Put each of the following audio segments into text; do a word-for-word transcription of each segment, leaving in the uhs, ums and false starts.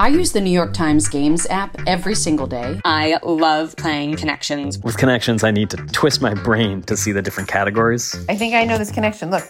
I use the New York Times Games app every single day. I love playing Connections. With Connections, I need to twist my brain to see the different categories. I think I know this connection. Look,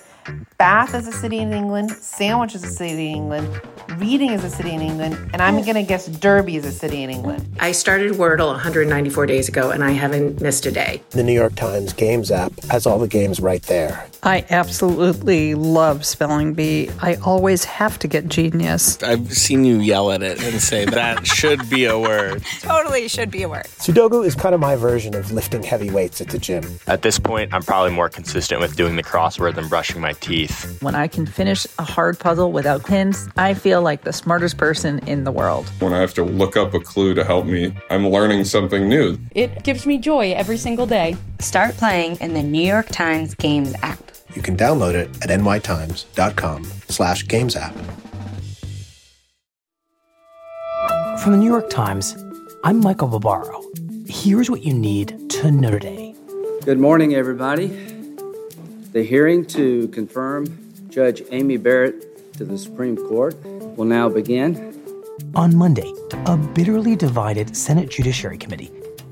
Bath is a city in England, Sandwich is a city in England, Reading is a city in England, and I'm going to guess Derby is a city in England. I started Wordle one hundred ninety-four days ago, and I haven't missed a day. The New York Times Games app has all the games right there. I absolutely love Spelling Bee. I always have to get Genius. I've seen you yell at it and say, that should be a word. Totally should be a word. Sudoku is kind of my version of lifting heavy weights at the gym. At this point, I'm probably more consistent with doing the crossword than brushing my teeth. When I can finish a hard puzzle without hints, I feel like the smartest person in the world. When I have to look up a clue to help me, I'm learning something new. It gives me joy every single day. Start playing in the New York Times Games app. You can download it at nytimes.com slash games app. From the New York Times, I'm Michael Barbaro. Here's what you need to know today. Good morning, everybody. The hearing to confirm Judge Amy Barrett to the Supreme Court will now begin. On Monday, a bitterly divided Senate Judiciary Committee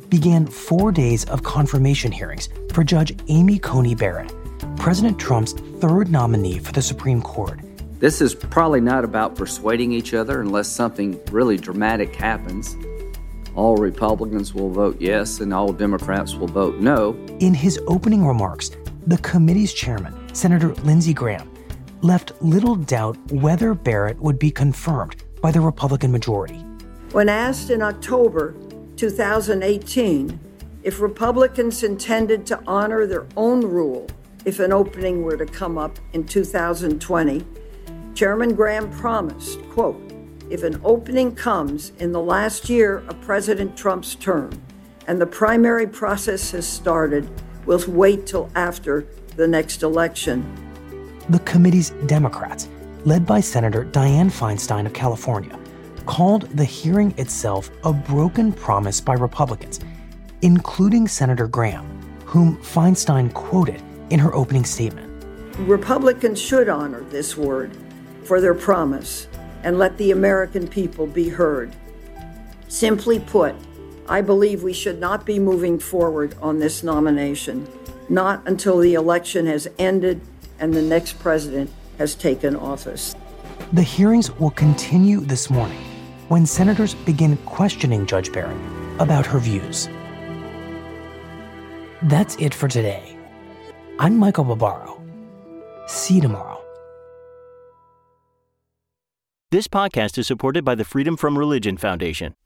began four days of confirmation hearings for Judge Amy Coney Barrett, President Trump's third nominee for the Supreme Court. This is probably not about persuading each other unless something really dramatic happens. All Republicans will vote yes, and all Democrats will vote no. In his opening remarks, the committee's chairman, Senator Lindsey Graham, left little doubt whether Barrett would be confirmed by the Republican majority. When asked in October twenty eighteen if Republicans intended to honor their own rule if an opening were to come up in two thousand twenty, Chairman Graham promised, quote, if an opening comes in the last year of President Trump's term and the primary process has started, we'll wait till after the next election. The committee's Democrats, led by Senator Dianne Feinstein of California, called the hearing itself a broken promise by Republicans, including Senator Graham, whom Feinstein quoted in her opening statement. Republicans should honor this word for their promise and let the American people be heard. Simply put, I believe we should not be moving forward on this nomination, not until the election has ended and the next president has taken office. The hearings will continue this morning when senators begin questioning Judge Barrett about her views. That's it for today. I'm Michael Barbaro. See you tomorrow. This podcast is supported by the Freedom From Religion Foundation.